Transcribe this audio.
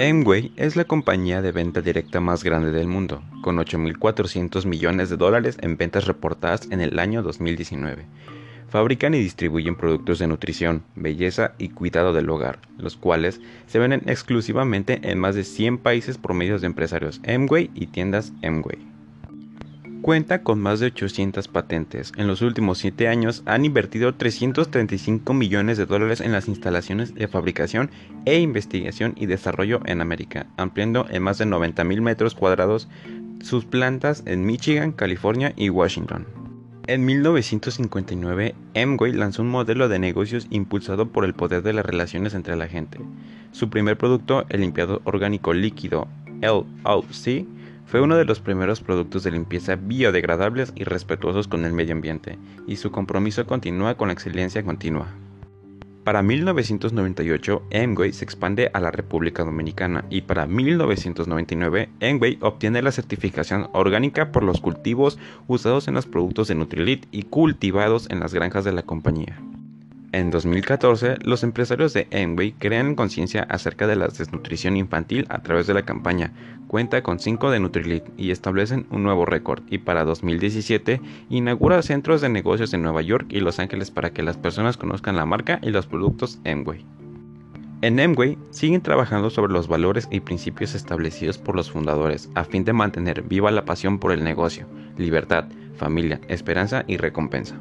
Amway es la compañía de venta directa más grande del mundo, con 8.400 millones de dólares en ventas reportadas en el año 2019. Fabrican y distribuyen productos de nutrición, belleza y cuidado del hogar, los cuales se venden exclusivamente en más de 100 países por medio de empresarios Amway y tiendas Amway. Cuenta con más de 800 patentes. En los últimos 7 años han invertido 335 millones de dólares en las instalaciones de fabricación e investigación y desarrollo en América, ampliando en más de 90.000 metros cuadrados sus plantas en Michigan, California y Washington. En 1959, Amway lanzó un modelo de negocios impulsado por el poder de las relaciones entre la gente. Su primer producto, el limpiador orgánico líquido L.O.C., fue uno de los primeros productos de limpieza biodegradables y respetuosos con el medio ambiente, y su compromiso continúa con la excelencia continua. Para 1998, Amway se expande a la República Dominicana y para 1999, Amway obtiene la certificación orgánica por los cultivos usados en los productos de Nutrilite y cultivados en las granjas de la compañía. En 2014, los empresarios de Amway crean conciencia acerca de la desnutrición infantil a través de la campaña Cuenta con 5 de Nutrilite y establecen un nuevo récord, y para 2017 inaugura centros de negocios en Nueva York y Los Ángeles para que las personas conozcan la marca y los productos Amway. En Amway siguen trabajando sobre los valores y principios establecidos por los fundadores a fin de mantener viva la pasión por el negocio, libertad, familia, esperanza y recompensa.